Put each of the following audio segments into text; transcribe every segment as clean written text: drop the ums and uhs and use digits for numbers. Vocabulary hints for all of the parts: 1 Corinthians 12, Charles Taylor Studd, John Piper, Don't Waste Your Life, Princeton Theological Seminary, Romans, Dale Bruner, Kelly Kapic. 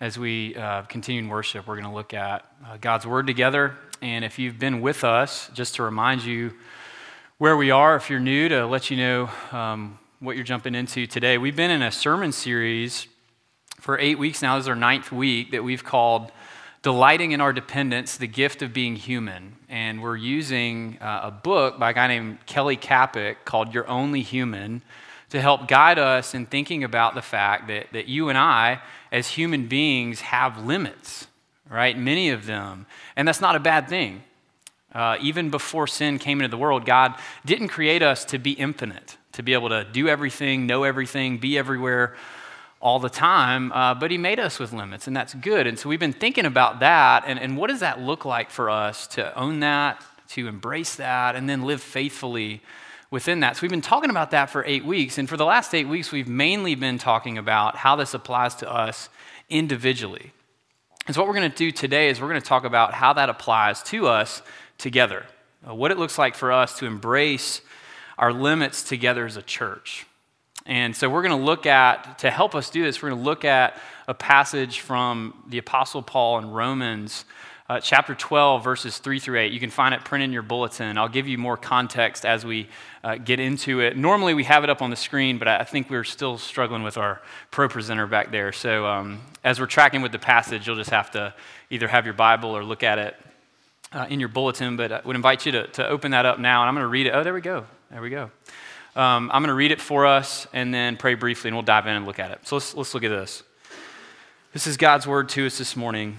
as we continue in worship, we're going to look at God's Word together. And if you've been with us, just to remind you where we are, if you're new, to let you know what you're jumping into today. We've been in a sermon series for 8 weeks now. This is our 9th week that we've called Delighting in Our Dependence, the Gift of Being Human. And we're using a book by a guy named Kelly Kapic called You're Only Human to help guide us in thinking about the fact that you and I, as human beings, have limits, right? Many of them. And that's not a bad thing. Even before sin came into the world, God didn't create us to be infinite, to be able to do everything, know everything, be everywhere all the time, but he made us with limits, and that's good. And so we've been thinking about that, and what does that look like for us to own that, to embrace that, and then live faithfully within that. So we've been talking about that for 8 weeks, and for the last 8 weeks, we've mainly been talking about how this applies to us individually. And so what we're going to do today is we're going to talk about how that applies to us together, what it looks like for us to embrace our limits together as a church. And so we're going to look at, to help us do this, we're going to look at a passage from the Apostle Paul in Romans chapter 12, verses 3 through 8. You can find it printed in your bulletin. I'll give you more context as we get into it. Normally we have it up on the screen, but I think we're still struggling with our pro presenter back there. So as we're tracking with the passage, you'll just have to either have your Bible or look at it in your bulletin. But I would invite you to open that up now, and I'm going to read it. Oh, there we go. There we go. I'm going to read it for us and then pray briefly, and we'll dive in and look at it. So let's look at this. This is God's word to us this morning.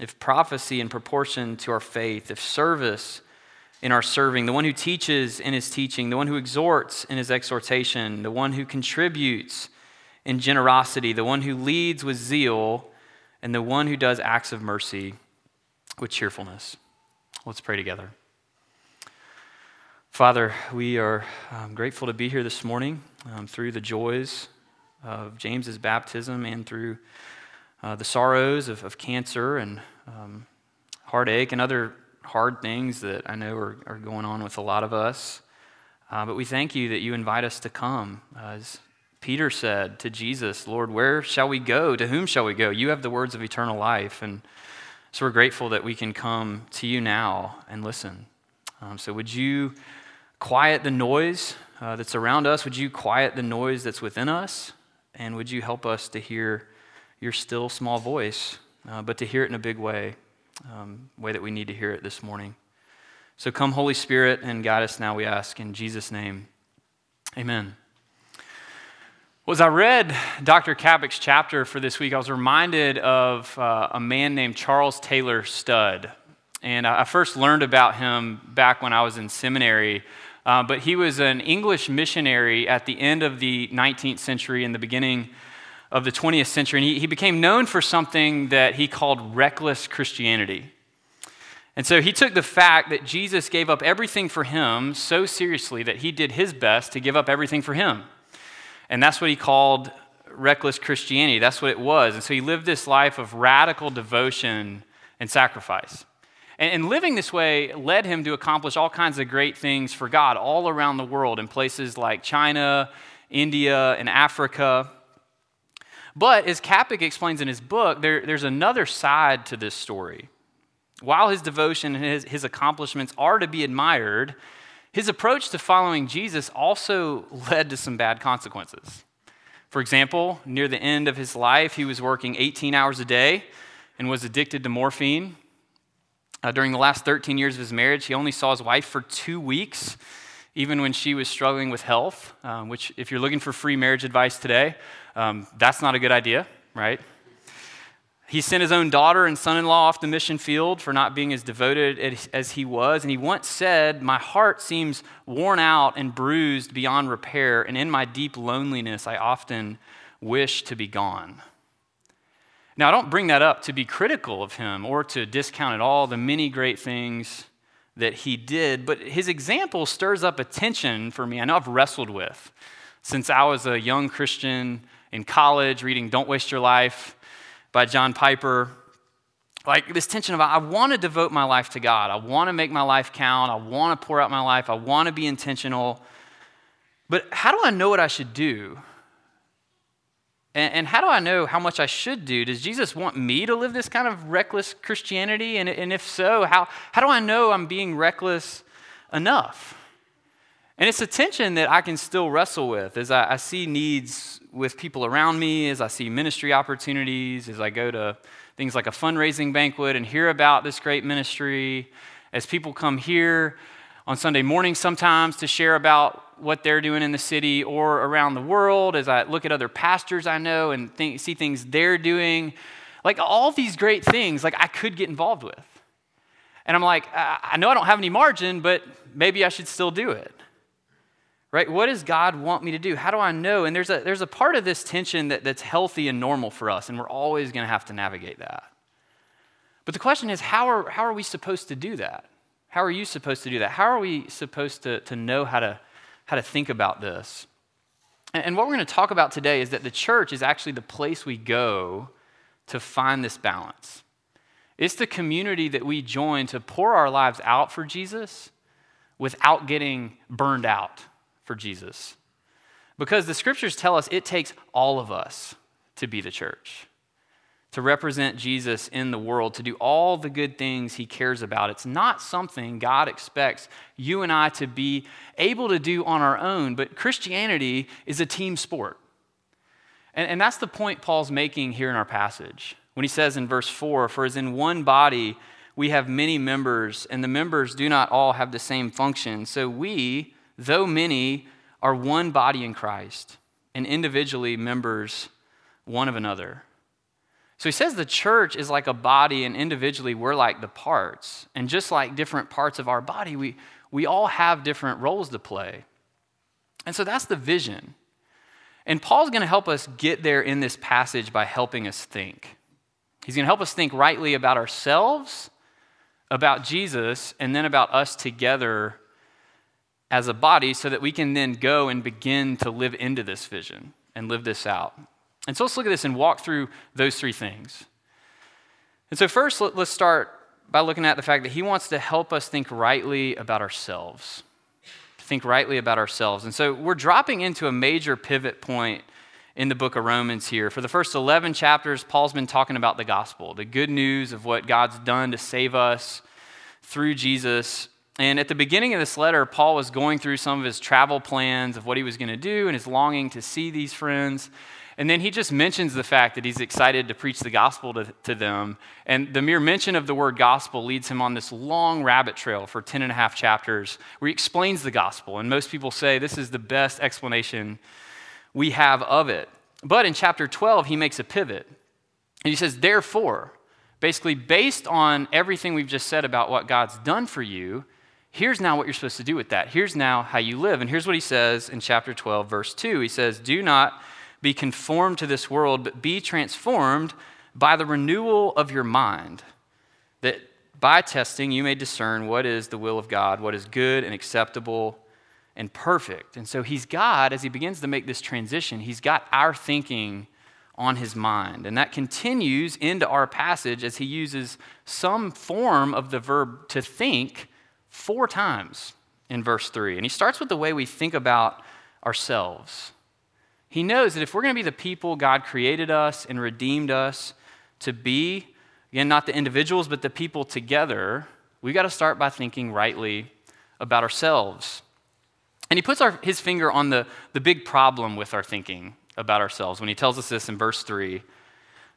If prophecy in proportion to our faith, if service in our serving, the one who teaches in his teaching, the one who exhorts in his exhortation, the one who contributes in generosity, the one who leads with zeal, and the one who does acts of mercy with cheerfulness. Let's pray together. Father, we are grateful to be here this morning through the joys of James's baptism and through the sorrows of cancer and heartache and other hard things that I know are going on with a lot of us. But we thank you that you invite us to come. As Peter said to Jesus, Lord, where shall we go? To whom shall we go? You have the words of eternal life. And so we're grateful that we can come to you now and listen. So would you quiet the noise that's around us? Would you quiet the noise that's within us? And would you help us to hear your still small voice, but to hear it in a big way, way that we need to hear it this morning. So come, Holy Spirit, and guide us now, we ask, in Jesus' name, amen. Well, as I read Dr. Kapic's chapter for this week, I was reminded of a man named Charles Taylor Studd. And I first learned about him back when I was in seminary, but he was an English missionary at the end of the 19th century and the beginning of the 20th century. And he became known for something that he called reckless Christianity. And so he took the fact that Jesus gave up everything for him so seriously that he did his best to give up everything for him. And that's what he called reckless Christianity. That's what it was. And so he lived this life of radical devotion and sacrifice. And living this way led him to accomplish all kinds of great things for God all around the world in places like China, India, and Africa. But as Kapic explains in his book, there's another side to this story. While his devotion and his accomplishments are to be admired, his approach to following Jesus also led to some bad consequences. For example, near the end of his life, he was working 18 hours a day and was addicted to morphine. During the last 13 years of his marriage, he only saw his wife for 2 weeks, even when she was struggling with health, which if you're looking for free marriage advice today, that's not a good idea, right? He sent his own daughter and son-in-law off the mission field for not being as devoted as he was, and he once said, "My heart seems worn out and bruised beyond repair, and in my deep loneliness, I often wish to be gone." Now, I don't bring that up to be critical of him or to discount at all the many great things that he did, but his example stirs up a tension for me I know I've wrestled with since I was a young Christian in college reading Don't Waste Your Life by John Piper. Like this tension of, I want to devote my life to God. I want to make my life count. I want to pour out my life. I want to be intentional. But how do I know what I should do? And how do I know how much I should do? Does Jesus want me to live this kind of reckless Christianity? And if so, how do I know I'm being reckless enough? And it's a tension that I can still wrestle with as I see needs with people around me, as I see ministry opportunities, as I go to things like a fundraising banquet and hear about this great ministry, as people come here on Sunday morning sometimes to share about what they're doing in the city or around the world, as I look at other pastors I know and see things they're doing, like all these great things, like I could get involved with. And I'm like, I know I don't have any margin, but maybe I should still do it, right? What does God want me to do? How do I know? And there's a part of this tension that's healthy and normal for us, and we're always going to have to navigate that. But the question is, how are we supposed to do that? How are you supposed to do that? How are we supposed to know how to think about this? And what we're going to talk about today is that the church is actually the place we go to find this balance. It's the community that we join to pour our lives out for Jesus without getting burned out for Jesus. Because the scriptures tell us it takes all of us to be the church, to represent Jesus in the world, to do all the good things he cares about. It's not something God expects you and I to be able to do on our own, but Christianity is a team sport. And that's the point Paul's making here in our passage when he says in verse 4, "For as in one body we have many members, and the members do not all have the same function. So we, though many, are one body in Christ, and individually members one of another." So he says the church is like a body, and individually we're like the parts. And just like different parts of our body, we all have different roles to play. And so that's the vision. And Paul's going to help us get there in this passage by helping us think. He's going to help us think rightly about ourselves, about Jesus, and then about us together as a body so that we can then go and begin to live into this vision and live this out. And so let's look at this and walk through those three things. And so first, let's start by looking at the fact that he wants to help us think rightly about ourselves. Think rightly about ourselves. And so we're dropping into a major pivot point in the book of Romans here. For the first 11 chapters, Paul's been talking about the gospel, the good news of what God's done to save us through Jesus. And at the beginning of this letter, Paul was going through some of his travel plans of what he was going to do and his longing to see these friends. And then he just mentions the fact that he's excited to preach the gospel to them. And the mere mention of the word gospel leads him on this long rabbit trail for 10.5 chapters where he explains the gospel. And most people say this is the best explanation we have of it. But in chapter 12, he makes a pivot. And he says, therefore, basically based on everything we've just said about what God's done for you, here's now what you're supposed to do with that. Here's now how you live. And here's what he says in chapter 12, verse 2. He says, do not be conformed to this world, but be transformed by the renewal of your mind, that by testing you may discern what is the will of God, what is good and acceptable and perfect. And so he's got, as he begins to make this transition, he's got our thinking on his mind. And that continues into our passage as he uses some form of the verb to think 4 times in verse 3. And he starts with the way we think about ourselves. He knows that if we're going to be the people God created us and redeemed us to be, again, not the individuals, but the people together, we've got to start by thinking rightly about ourselves. And he puts his finger on the big problem with our thinking about ourselves when he tells us this in verse 3.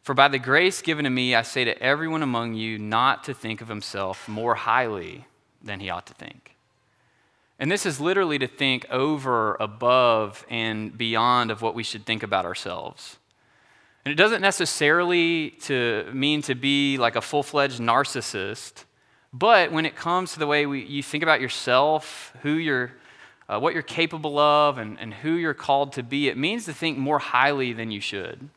For by the grace given to me, I say to everyone among you not to think of himself more highly than he ought to think. And this is literally to think over, above, and beyond of what we should think about ourselves. And it doesn't necessarily mean to be like a full-fledged narcissist, but when it comes to the way you think about yourself, what you're capable of, and who you're called to be, it means to think more highly than you should.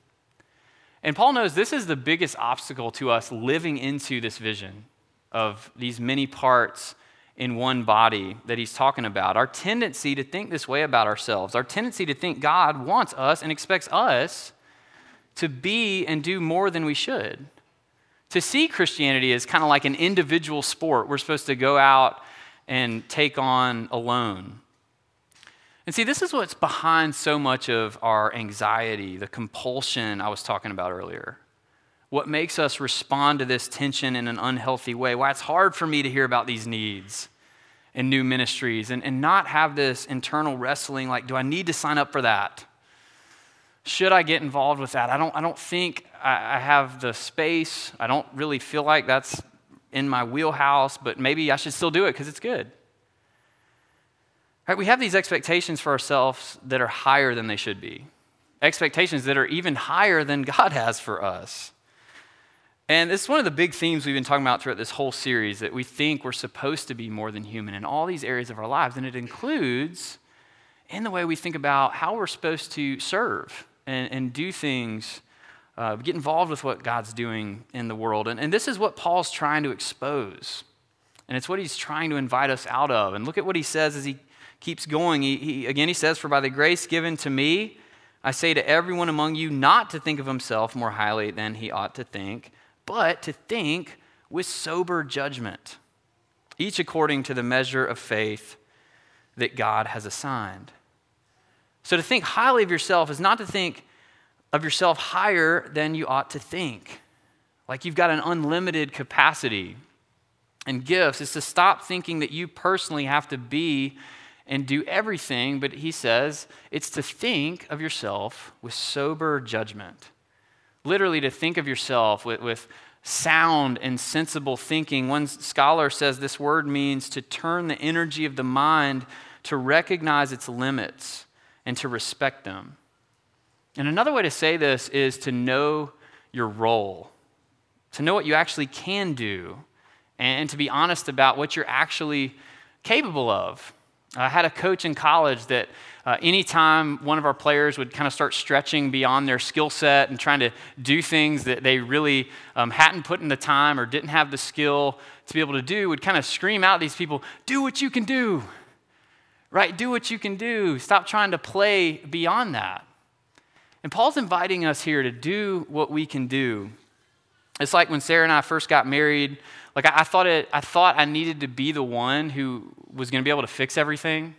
And Paul knows this is the biggest obstacle to us living into this vision of these many parts in one body that he's talking about. Our tendency to think this way about ourselves, our tendency to think God wants us and expects us to be and do more than we should. To see Christianity as kind of like an individual sport we're supposed to go out and take on alone. And see, this is what's behind so much of our anxiety, the compulsion I was talking about earlier. What makes us respond to this tension in an unhealthy way? Why it's hard for me to hear about these needs and new ministries and not have this internal wrestling like, do I need to sign up for that? Should I get involved with that? I don't think I have the space. I don't really feel like that's in my wheelhouse, but maybe I should still do it because it's good. Right, we have these expectations for ourselves that are higher than they should be. Expectations that are even higher than God has for us. And this is one of the big themes we've been talking about throughout this whole series, that we think we're supposed to be more than human in all these areas of our lives. And it includes in the way we think about how we're supposed to serve and do things, get involved with what God's doing in the world. And this is what Paul's trying to expose. And it's what he's trying to invite us out of. And look at what he says as he keeps going. He says, "For by the grace given to me, I say to everyone among you not to think of himself more highly than he ought to think, but to think with sober judgment, each according to the measure of faith that God has assigned." So to think highly of yourself is not to think of yourself higher than you ought to think. Like you've got an unlimited capacity and gifts. It's to stop thinking that you personally have to be and do everything, but he says it's to think of yourself with sober judgment. Literally, to think of yourself with sound and sensible thinking. One scholar says this word means to turn the energy of the mind to recognize its limits and to respect them. And another way to say this is to know your role, to know what you actually can do, and to be honest about what you're actually capable of. I had a coach in college that anytime one of our players would kind of start stretching beyond their skill set and trying to do things that they really hadn't put in the time or didn't have the skill to be able to do, would kind of scream out these people, "Do what you can do," right? Do what you can do. Stop trying to play beyond that. And Paul's inviting us here to do what we can do. It's like when Sarah and I first got married, like I thought I needed to be the one who was going to be able to fix everything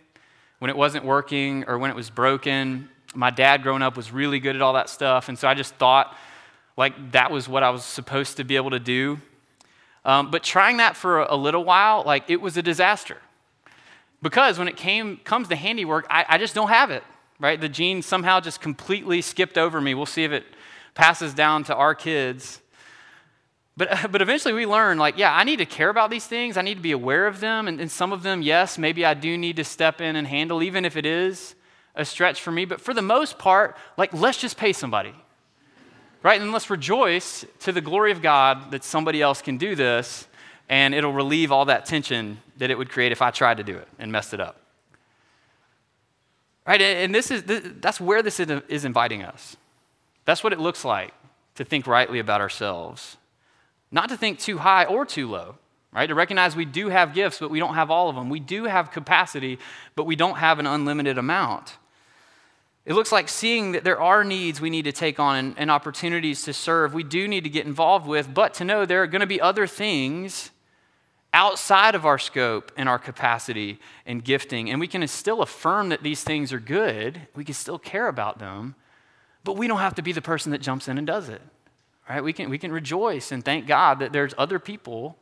when it wasn't working or when it was broken. My dad growing up was really good at all that stuff, and so I just thought like that was what I was supposed to be able to do. But trying that for a little while, like it was a disaster, because when it comes to handiwork, I just don't have it, right? The gene somehow just completely skipped over me. We'll see if it passes down to our kids. But eventually we learn, like, yeah, I need to care about these things. I need to be aware of them. And some of them, yes, maybe I do need to step in and handle, even if it is a stretch for me. But for the most part, like, let's just pay somebody, right? And let's rejoice to the glory of God that somebody else can do this, and it'll relieve all that tension that it would create if I tried to do it and messed it up, right? And that's where this is inviting us. That's what it looks like to think rightly about ourselves. Not to think too high or too low, right? To recognize we do have gifts, but we don't have all of them. We do have capacity, but we don't have an unlimited amount. It looks like seeing that there are needs we need to take on and opportunities to serve we do need to get involved with, but to know there are going to be other things outside of our scope and our capacity and gifting, and we can still affirm that these things are good. We can still care about them, but we don't have to be the person that jumps in and does it. Right? We can rejoice and thank God that there's other people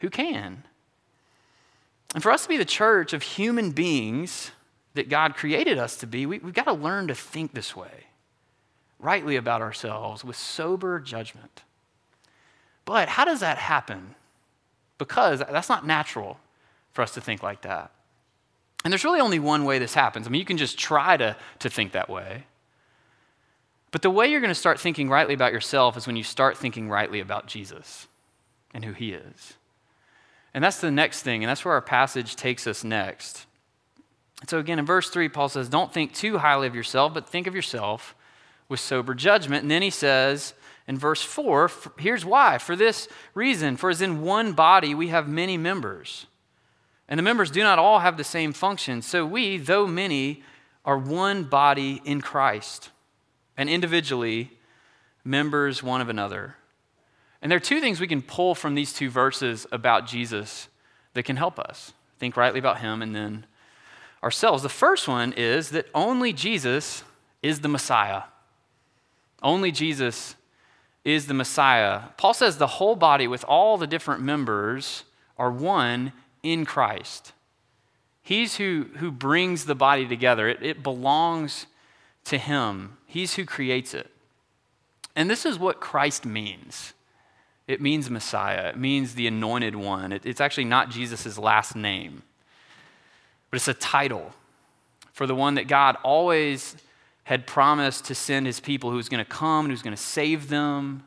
who can. And for us to be the church of human beings that God created us to be, we've got to learn to think this way, rightly about ourselves with sober judgment. But how does that happen? Because that's not natural for us to think like that. And there's really only one way this happens. I mean, you can just try to think that way. But the way you're going to start thinking rightly about yourself is when you start thinking rightly about Jesus and who he is. And that's the next thing, and that's where our passage takes us next. And so again, in verse 3, Paul says, don't think too highly of yourself, but think of yourself with sober judgment. And then he says, in verse 4, here's why. For this reason, for as in one body we have many members, and the members do not all have the same function. So we, though many, are one body in Christ, and individually members one of another. And there are two things we can pull from these two verses about Jesus that can help us think rightly about him and then ourselves. The first one is that only Jesus is the Messiah. Only Jesus is the Messiah. Paul says the whole body with all the different members are one in Christ. He's who brings the body together. It belongs to him. He's who creates it. And this is what Christ means. It means Messiah. It means the anointed one. It's actually not Jesus' last name, but it's a title for the one that God always had promised to send his people, who was going to come, who's going to save them,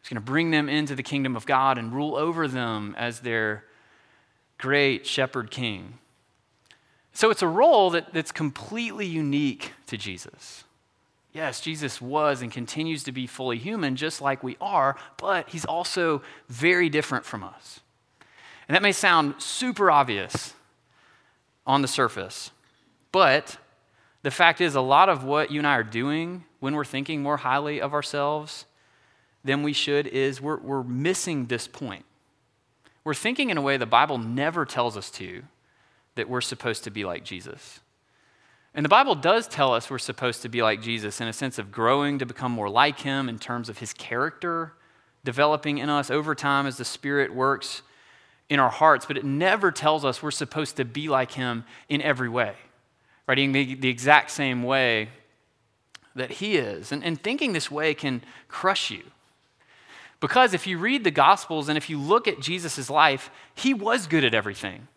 who's going to bring them into the kingdom of God and rule over them as their great shepherd king. So it's a role that's completely unique to Jesus. Yes, Jesus was and continues to be fully human just like we are, but he's also very different from us. And that may sound super obvious on the surface, but the fact is, a lot of what you and I are doing when we're thinking more highly of ourselves than we should is we're missing this point. We're thinking in a way the Bible never tells us to, that we're supposed to be like Jesus. And the Bible does tell us we're supposed to be like Jesus in a sense of growing to become more like him in terms of his character developing in us over time as the Spirit works in our hearts, but it never tells us we're supposed to be like him in every way, right? In the exact same way that he is. And thinking this way can crush you, because if you read the Gospels and if you look at Jesus' life, he was good at everything.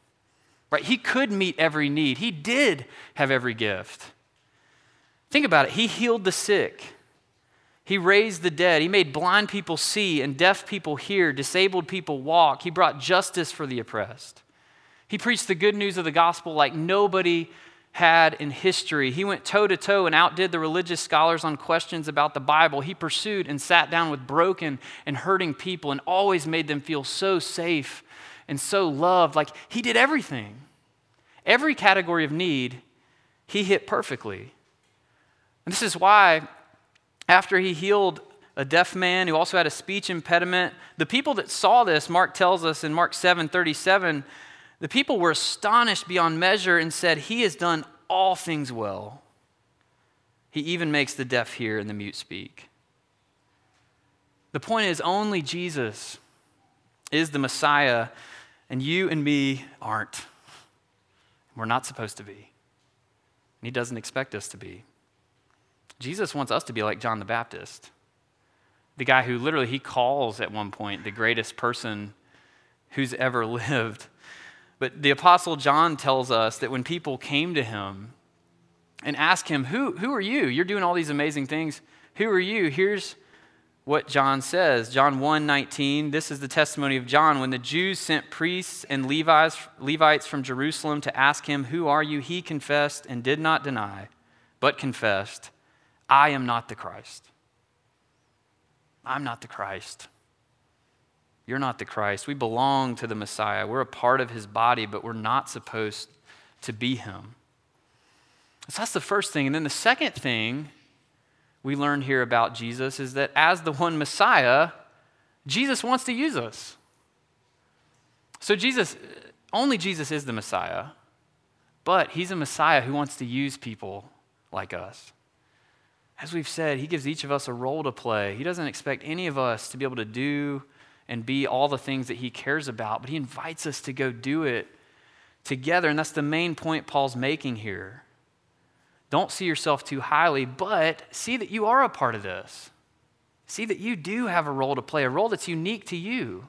Right? He could meet every need. He did have every gift. Think about it. He healed the sick. He raised the dead. He made blind people see and deaf people hear, disabled people walk. He brought justice for the oppressed. He preached the good news of the gospel like nobody had in history. He went toe-to-toe and outdid the religious scholars on questions about the Bible. He pursued and sat down with broken and hurting people and always made them feel so safe and so loved. Like, he did everything. Every category of need, he hit perfectly. And this is why, after he healed a deaf man who also had a speech impediment, the people that saw this, Mark tells us in Mark 7:37, the people were astonished beyond measure and said, "He has done all things well. He even makes the deaf hear and the mute speak." The point is, only Jesus is the Messiah. And you and me aren't. We're not supposed to be. And he doesn't expect us to be. Jesus wants us to be like John the Baptist, the guy who literally he calls at one point the greatest person who's ever lived. But the Apostle John tells us that when people came to him and asked him, who are you? You're doing all these amazing things. Who are you? Here's what John says, John 1:19, this is the testimony of John. When the Jews sent priests and Levites from Jerusalem to ask him, "Who are you?" he confessed and did not deny, but confessed, "I am not the Christ." I'm not the Christ. You're not the Christ. We belong to the Messiah. We're a part of his body, but we're not supposed to be him. So that's the first thing. And then the second thing we learn here about Jesus is that as the one Messiah, Jesus wants to use us. So only Jesus is the Messiah, but he's a Messiah who wants to use people like us. As we've said, he gives each of us a role to play. He doesn't expect any of us to be able to do and be all the things that he cares about, but he invites us to go do it together, and that's the main point Paul's making here. Don't see yourself too highly, but see that you are a part of this. See that you do have a role to play, a role that's unique to you.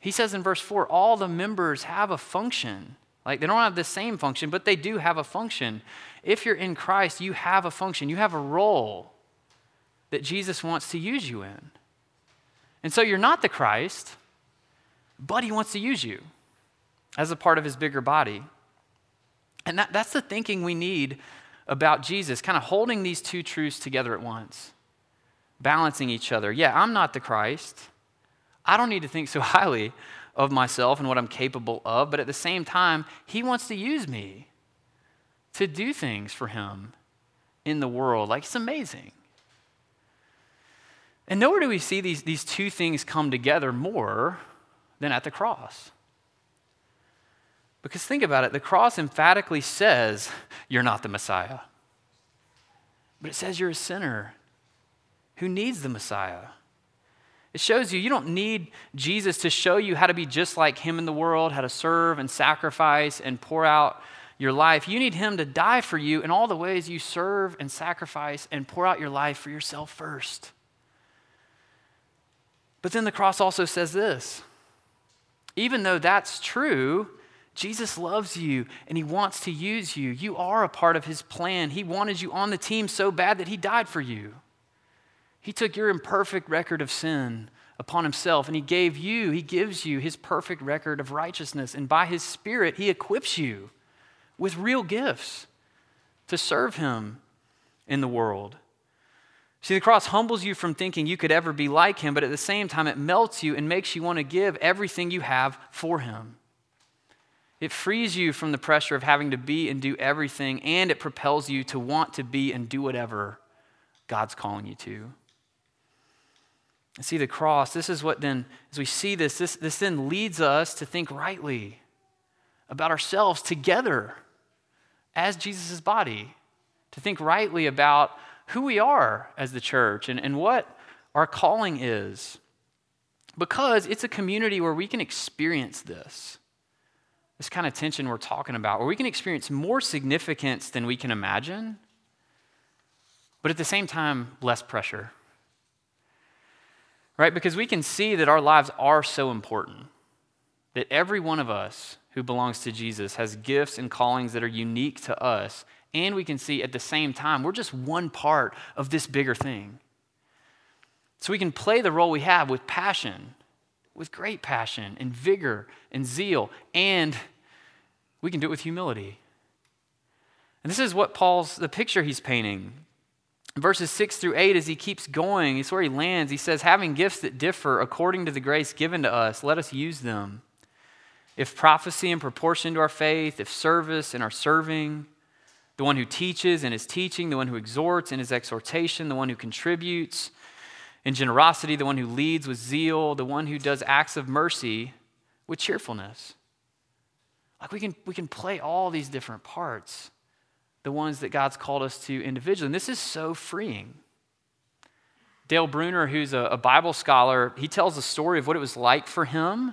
He says in verse 4, all the members have a function. Like, they don't have the same function, but they do have a function. If you're in Christ, you have a function. You have a role that Jesus wants to use you in. And so you're not the Christ, but he wants to use you as a part of his bigger body. And that's the thinking we need about Jesus, kind of holding these two truths together at once. balancing each other. Yeah, I'm not the Christ. I don't need to think so highly of myself and what I'm capable of, but at the same time, he wants to use me to do things for him in the world. Like, it's amazing. And nowhere do we see these two things come together more than at the cross. Because think about it, the cross emphatically says you're not the Messiah. But it says you're a sinner who needs the Messiah. It shows you don't need Jesus to show you how to be just like him in the world, how to serve and sacrifice and pour out your life. You need him to die for you in all the ways you serve and sacrifice and pour out your life for yourself first. But then the cross also says this. Even though that's true, Jesus loves you and he wants to use you. You are a part of his plan. He wanted you on the team so bad that he died for you. He took your imperfect record of sin upon himself, and he gives you his perfect record of righteousness. And by his Spirit, he equips you with real gifts to serve him in the world. See, the cross humbles you from thinking you could ever be like him, but at the same time, it melts you and makes you want to give everything you have for him. It frees you from the pressure of having to be and do everything, and it propels you to want to be and do whatever God's calling you to. And see, the cross, this is what then, as we see this then leads us to think rightly about ourselves together as Jesus' body, to think rightly about who we are as the church and what our calling is, because it's a community where we can experience this kind of tension we're talking about, where we can experience more significance than we can imagine, but at the same time, less pressure. Right, because we can see that our lives are so important, that every one of us who belongs to Jesus has gifts and callings that are unique to us, and we can see at the same time we're just one part of this bigger thing. So we can play the role we have with passion, with great passion and vigor and zeal, and we can do it with humility. And this is what the picture he's painting. Verses 6-8, as he keeps going, it's where he lands. He says, having gifts that differ according to the grace given to us, let us use them. If prophecy in proportion to our faith, if service in our serving, the one who teaches in his teaching, the one who exhorts in his exhortation, the one who contributes in generosity, the one who leads with zeal, the one who does acts of mercy with cheerfulness. Like we can play all these different parts, the ones that God's called us to individually. And this is so freeing. Dale Bruner, who's a Bible scholar, he tells the story of what it was like for him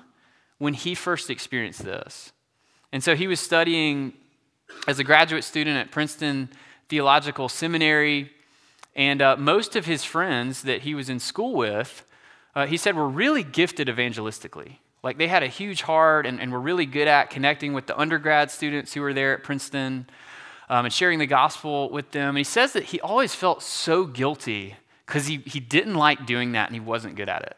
when he first experienced this. And so he was studying as a graduate student at Princeton Theological Seminary, and most of his friends that he was in school with, he said, were really gifted evangelistically. Like they had a huge heart and were really good at connecting with the undergrad students who were there at Princeton, and sharing the gospel with them. And he says that he always felt so guilty because he didn't like doing that and he wasn't good at it.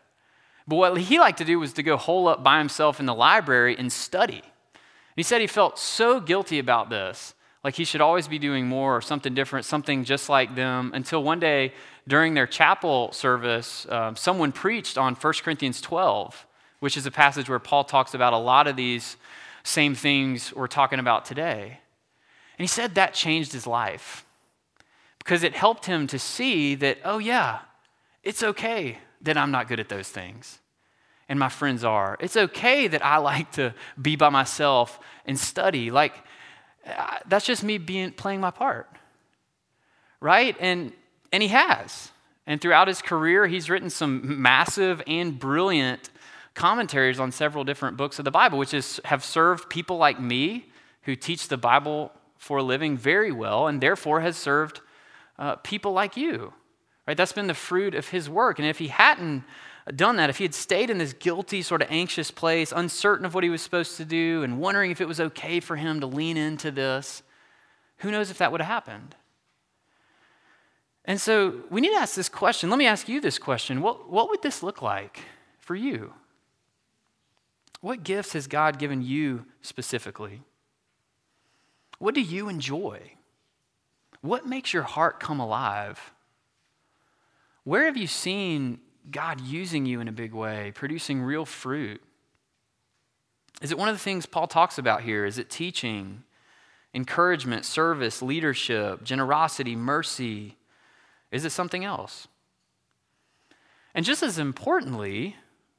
But what he liked to do was to go hole up by himself in the library and study. And he said he felt so guilty about this, like he should always be doing more or something different, something just like them, until one day during their chapel service, someone preached on 1 Corinthians 12, which is a passage where Paul talks about a lot of these same things we're talking about today. And he said that changed his life because it helped him to see that, oh yeah, it's okay that I'm not good at those things and my friends are. It's okay that I like to be by myself and study. Like that's just me playing my part, right? And he has. And throughout his career, he's written some massive and brilliant commentaries on several different books of the Bible, which have served people like me who teach the Bible for a living very well, and therefore has served people like you, right? That's been the fruit of his work. And if he hadn't done that, if he had stayed in this guilty, sort of anxious place, uncertain of what he was supposed to do and wondering if it was okay for him to lean into this, who knows if that would have happened? And so we need to ask this question. Let me ask you this question. What would this look like for you? What gifts has God given you specifically? What do you enjoy? What makes your heart come alive? Where have you seen God using you in a big way, producing real fruit? Is it one of the things Paul talks about here? Is it teaching, encouragement, service, leadership, generosity, mercy? Is it something else? And just as importantly,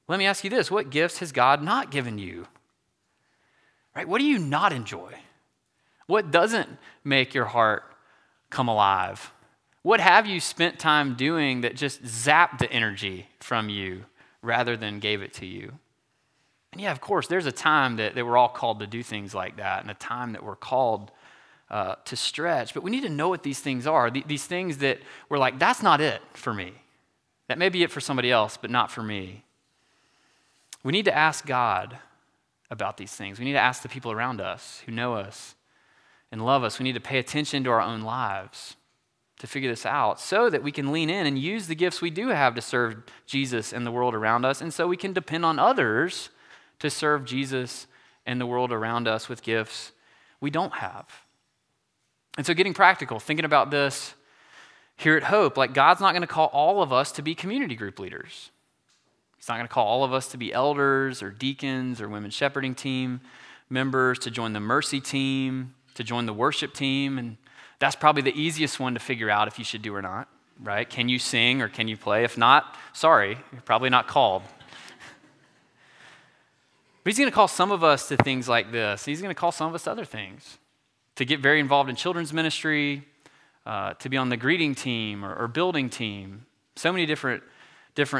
let me ask you this. What gifts has God not given you? Right? What do you not enjoy? What doesn't make your heart come alive? What have you spent time doing that just zapped the energy from you rather than gave it to you? And yeah, of course, there's a time that we're all called to do things like that, and a time that we're called to stretch. But we need to know what these things are, these things that we're like, that's not it for me. That may be it for somebody else, but not for me. We need to ask God about these things. We need to ask the people around us who know us and love us. We need to pay attention to our own lives to figure this out so that we can lean in and use the gifts we do have to serve Jesus and the world around us, and so we can depend on others to serve Jesus and the world around us with gifts we don't have. And so getting practical, thinking about this here at Hope, like God's not going to call all of us to be community group leaders. He's not going to call all of us to be elders or deacons or women's shepherding team members, to join the mercy team, to join the worship team. And that's probably the easiest one to figure out if you should do or not, right? Can you sing or can you play? If not, sorry, you're probably not called. But he's going to call some of us to things like this. He's going to call some of us to other things, to get very involved in children's ministry, to be on the greeting team or building team, so many different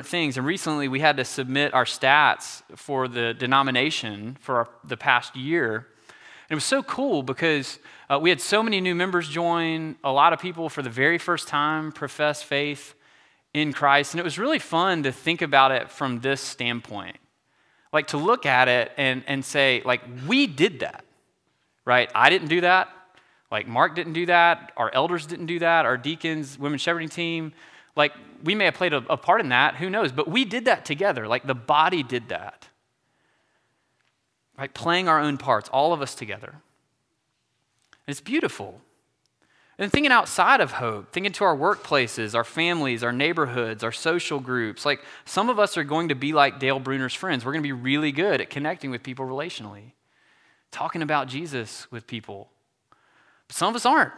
things. And recently we had to submit our stats for the denomination for the past year. And it was so cool because we had so many new members join. A lot of people for the very first time profess faith in Christ. And it was really fun to think about it from this standpoint, like to look at it and say, like, we did that, right? I didn't do that. Like, Mark didn't do that. Our elders didn't do that. Our deacons, women's shepherding team, like, we may have played a part in that. Who knows? But we did that together. Like, the body did that, right? Playing our own parts, all of us together. And it's beautiful. And thinking outside of Hope, thinking to our workplaces, our families, our neighborhoods, our social groups, like some of us are going to be like Dale Bruner's friends. We're going to be really good at connecting with people relationally, talking about Jesus with people. But some of us aren't,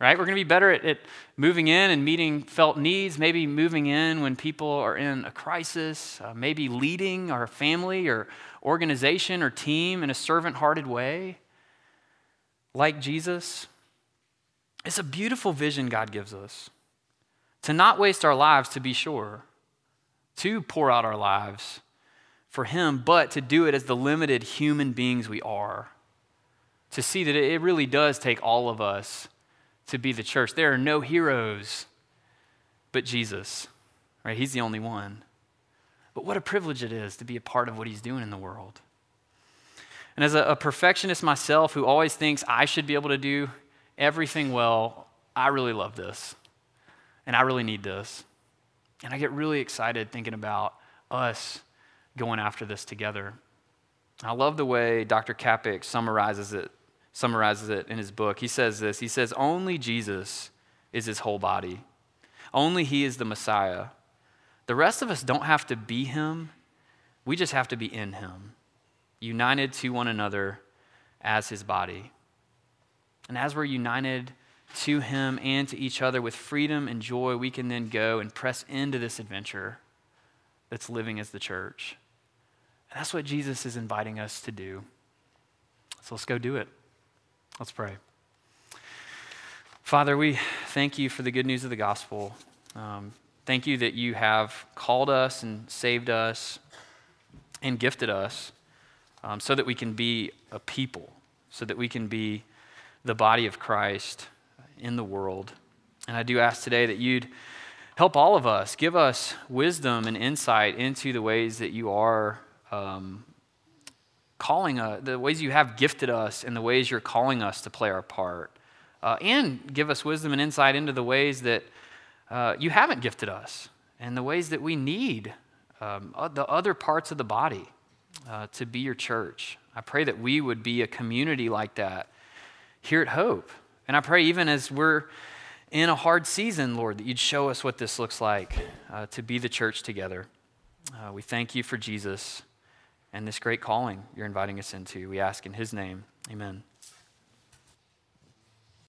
right? We're going to be better at moving in and meeting felt needs, maybe moving in when people are in a crisis, maybe leading our family or organization or team in a servant-hearted way like Jesus. It's a beautiful vision God gives us, to not waste our lives, to be sure, to pour out our lives for him, but to do it as the limited human beings we are, to see that it really does take all of us to be the church. There are no heroes but Jesus, right? He's the only one. But what a privilege it is to be a part of what he's doing in the world. And as a perfectionist myself who always thinks I should be able to do everything well, I really love this, and I really need this. And I get really excited thinking about us going after this together. I love the way Dr. Kapic summarizes it in his book. He says this, he says, only Jesus is his whole body. Only he is the Messiah. The rest of us don't have to be him. We just have to be in him, united to one another as his body. And as we're united to him and to each other with freedom and joy, we can then go and press into this adventure that's living as the church. And that's what Jesus is inviting us to do. So let's go do it. Let's pray. Father, we thank you for the good news of the gospel. Thank you that you have called us and saved us and gifted us so that we can be a people, so that we can be the body of Christ in the world. And I do ask today that you'd help all of us, give us wisdom and insight into the ways that you are calling us, the ways you have gifted us, and the ways you're calling us to play our part. And give us wisdom and insight into the ways that you haven't gifted us, and the ways that we need the other parts of the body to be your church. I pray that we would be a community like that here at Hope. And I pray even as we're in a hard season, Lord, that you'd show us what this looks like to be the church together. We thank you for Jesus and this great calling you're inviting us into. We ask in his name, amen.